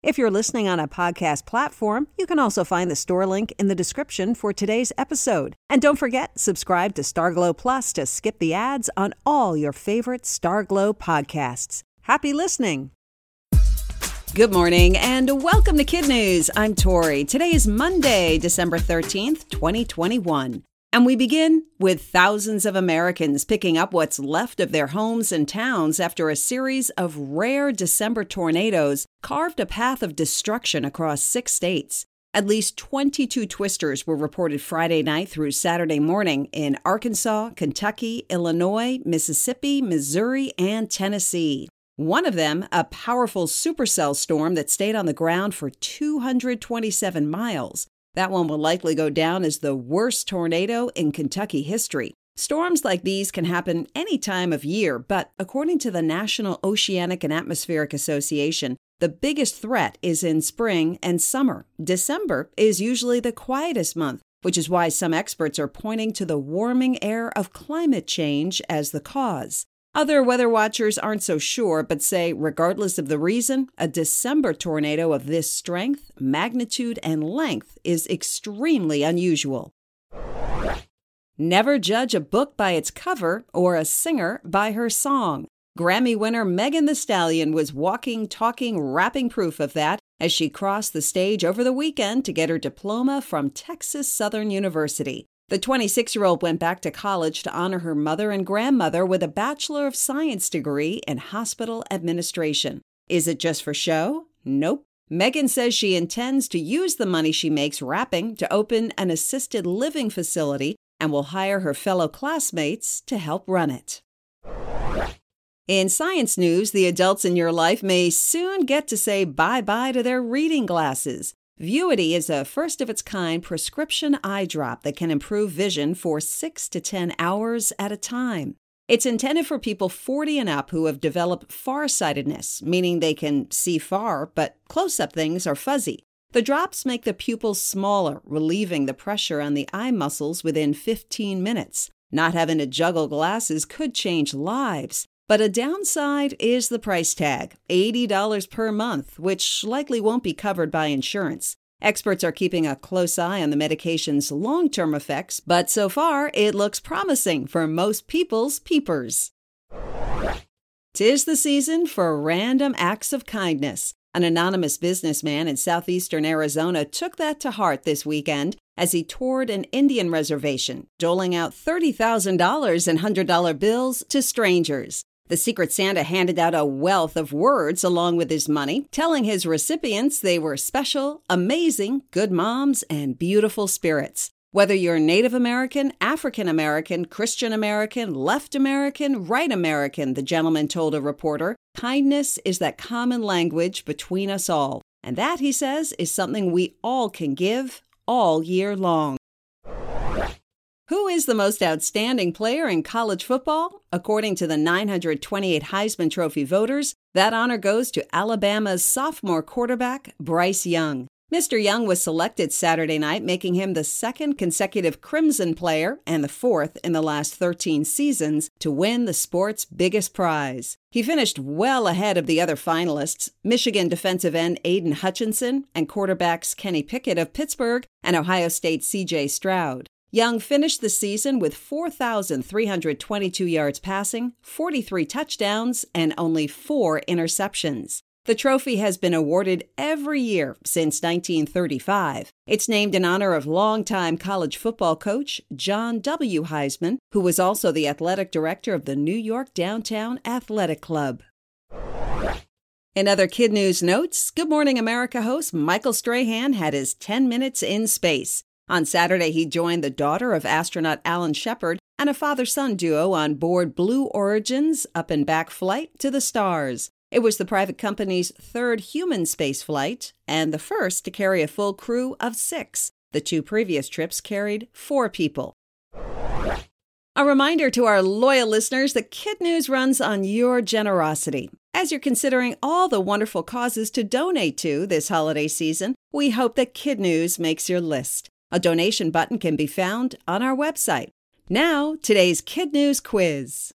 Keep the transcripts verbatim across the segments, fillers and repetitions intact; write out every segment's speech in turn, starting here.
If you're listening on a podcast platform, you can also find the store link in the description for today's episode. And don't forget, subscribe to Starglow Plus to skip the ads on all your favorite Starglow podcasts. Happy listening! Good morning and welcome to Kid News. I'm Tori. Today is Monday, December thirteenth, twenty twenty-one. And we begin with thousands of Americans picking up what's left of their homes and towns after a series of rare December tornadoes carved a path of destruction across six states. At least twenty-two twisters were reported Friday night through Saturday morning in Arkansas, Kentucky, Illinois, Mississippi, Missouri, and Tennessee. One of them, a powerful supercell storm that stayed on the ground for two hundred twenty-seven miles. That one will likely go down as the worst tornado in Kentucky history. Storms like these can happen any time of year, but according to the National Oceanic and Atmospheric Association, the biggest threat is in spring and summer. December is usually the quietest month, which is why some experts are pointing to the warming air of climate change as the cause. Other weather watchers aren't so sure, but say regardless of the reason, a December tornado of this strength, magnitude, and length is extremely unusual. Never judge a book by its cover or a singer by her song. Grammy winner Megan Thee Stallion was walking, talking, rapping proof of that as she crossed the stage over the weekend to get her diploma from Texas Southern University. The twenty-six-year-old went back to college to honor her mother and grandmother with a Bachelor of Science degree in hospital administration. Is it just for show? Nope. Megan says she intends to use the money she makes rapping to open an assisted living facility and will hire her fellow classmates to help run it. In science news, the adults in your life may soon get to say bye-bye to their reading glasses. Vuity is a first-of-its-kind prescription eye drop that can improve vision for six to ten hours at a time. It's intended for people forty and up who have developed farsightedness, meaning they can see far, but close-up things are fuzzy. The drops make the pupils smaller, relieving the pressure on the eye muscles within fifteen minutes. Not having to juggle glasses could change lives. But a downside is the price tag, eighty dollars per month, which likely won't be covered by insurance. Experts are keeping a close eye on the medication's long-term effects, but so far it looks promising for most people's peepers. Tis the season for random acts of kindness. An anonymous businessman in southeastern Arizona took that to heart this weekend as he toured an Indian reservation, doling out thirty thousand dollars in one hundred dollar bills to strangers. The Secret Santa handed out a wealth of words along with his money, telling his recipients they were special, amazing, good moms, and beautiful spirits. Whether you're Native American, African American, Christian American, left American, right American, the gentleman told a reporter, kindness is that common language between us all. And that, he says, is something we all can give all year long. Who is the most outstanding player in college football? According to the nine hundred twenty-eight Heisman Trophy voters, that honor goes to Alabama's sophomore quarterback, Bryce Young. Mister Young was selected Saturday night, making him the second consecutive Crimson player and the fourth in the last thirteen seasons to win the sport's biggest prize. He finished well ahead of the other finalists, Michigan defensive end Aiden Hutchinson and quarterbacks Kenny Pickett of Pittsburgh and Ohio State's C J. Stroud. Young finished the season with four thousand three hundred twenty-two yards passing, forty-three touchdowns, and only four interceptions. The trophy has been awarded every year since nineteen thirty-five. It's named in honor of longtime college football coach John W. Heisman, who was also the athletic director of the New York Downtown Athletic Club. In other Kid News notes, Good Morning America host Michael Strahan had his ten minutes in space. On Saturday, he joined the daughter of astronaut Alan Shepard and a father-son duo on board Blue Origin's up-and-back flight to the stars. It was the private company's third human spaceflight and the first to carry a full crew of six. The two previous trips carried four people. A reminder to our loyal listeners that Kid News runs on your generosity. As you're considering all the wonderful causes to donate to this holiday season, we hope that Kid News makes your list. A donation button can be found on our website. Now, today's Kid News quiz.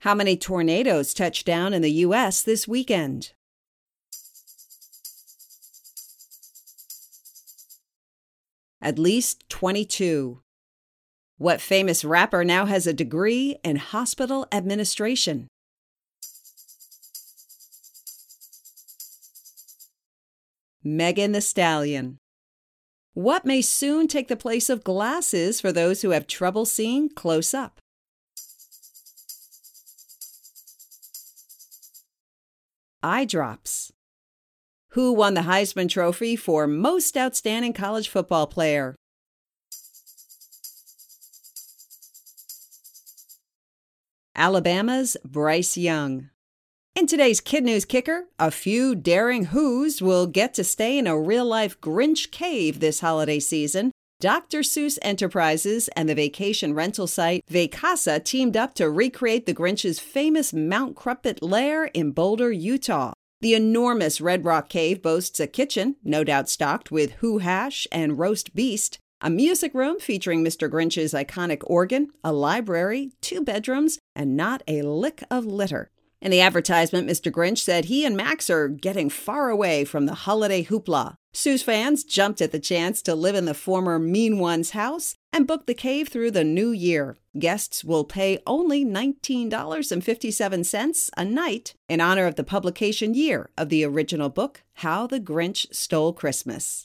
How many tornadoes touched down in the U S this weekend? At least twenty-two. What famous rapper now has a degree in hospital administration? Megan Thee Stallion. What may soon take the place of glasses for those who have trouble seeing close up? Eye drops. Who won the Heisman Trophy for Most Outstanding College Football Player? Alabama's Bryce Young. In today's Kid News Kicker, a few daring who's will get to stay in a real-life Grinch cave this holiday season. Doctor Seuss Enterprises and the vacation rental site Vacasa teamed up to recreate the Grinch's famous Mount Crumpet lair in Boulder, Utah. The enormous Red Rock Cave boasts a kitchen, no doubt stocked with hoo hash and roast beast, a music room featuring Mister Grinch's iconic organ, a library, two bedrooms, and not a lick of litter. In the advertisement, Mister Grinch said he and Max are getting far away from the holiday hoopla. Seuss fans jumped at the chance to live in the former Mean One's house and booked the cave through the new year. Guests will pay only nineteen dollars and fifty-seven cents a night in honor of the publication year of the original book, How the Grinch Stole Christmas.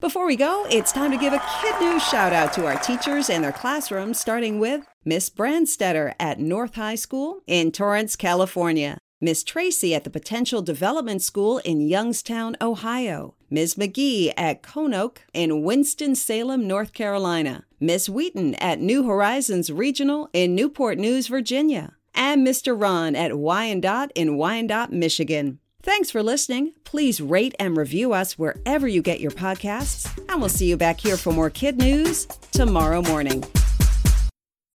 Before we go, it's time to give a Kid News shout-out to our teachers and their classrooms, starting with Miss Brandstetter at North High School in Torrance, California. Miss Tracy at the Potential Development School in Youngstown, Ohio. Miss McGee at Cone Oak in Winston-Salem, North Carolina. Miss Wheaton at New Horizons Regional in Newport News, Virginia. And Mister Ron at Wyandotte in Wyandotte, Michigan. Thanks for listening. Please rate and review us wherever you get your podcasts. And we'll see you back here for more Kid News tomorrow morning.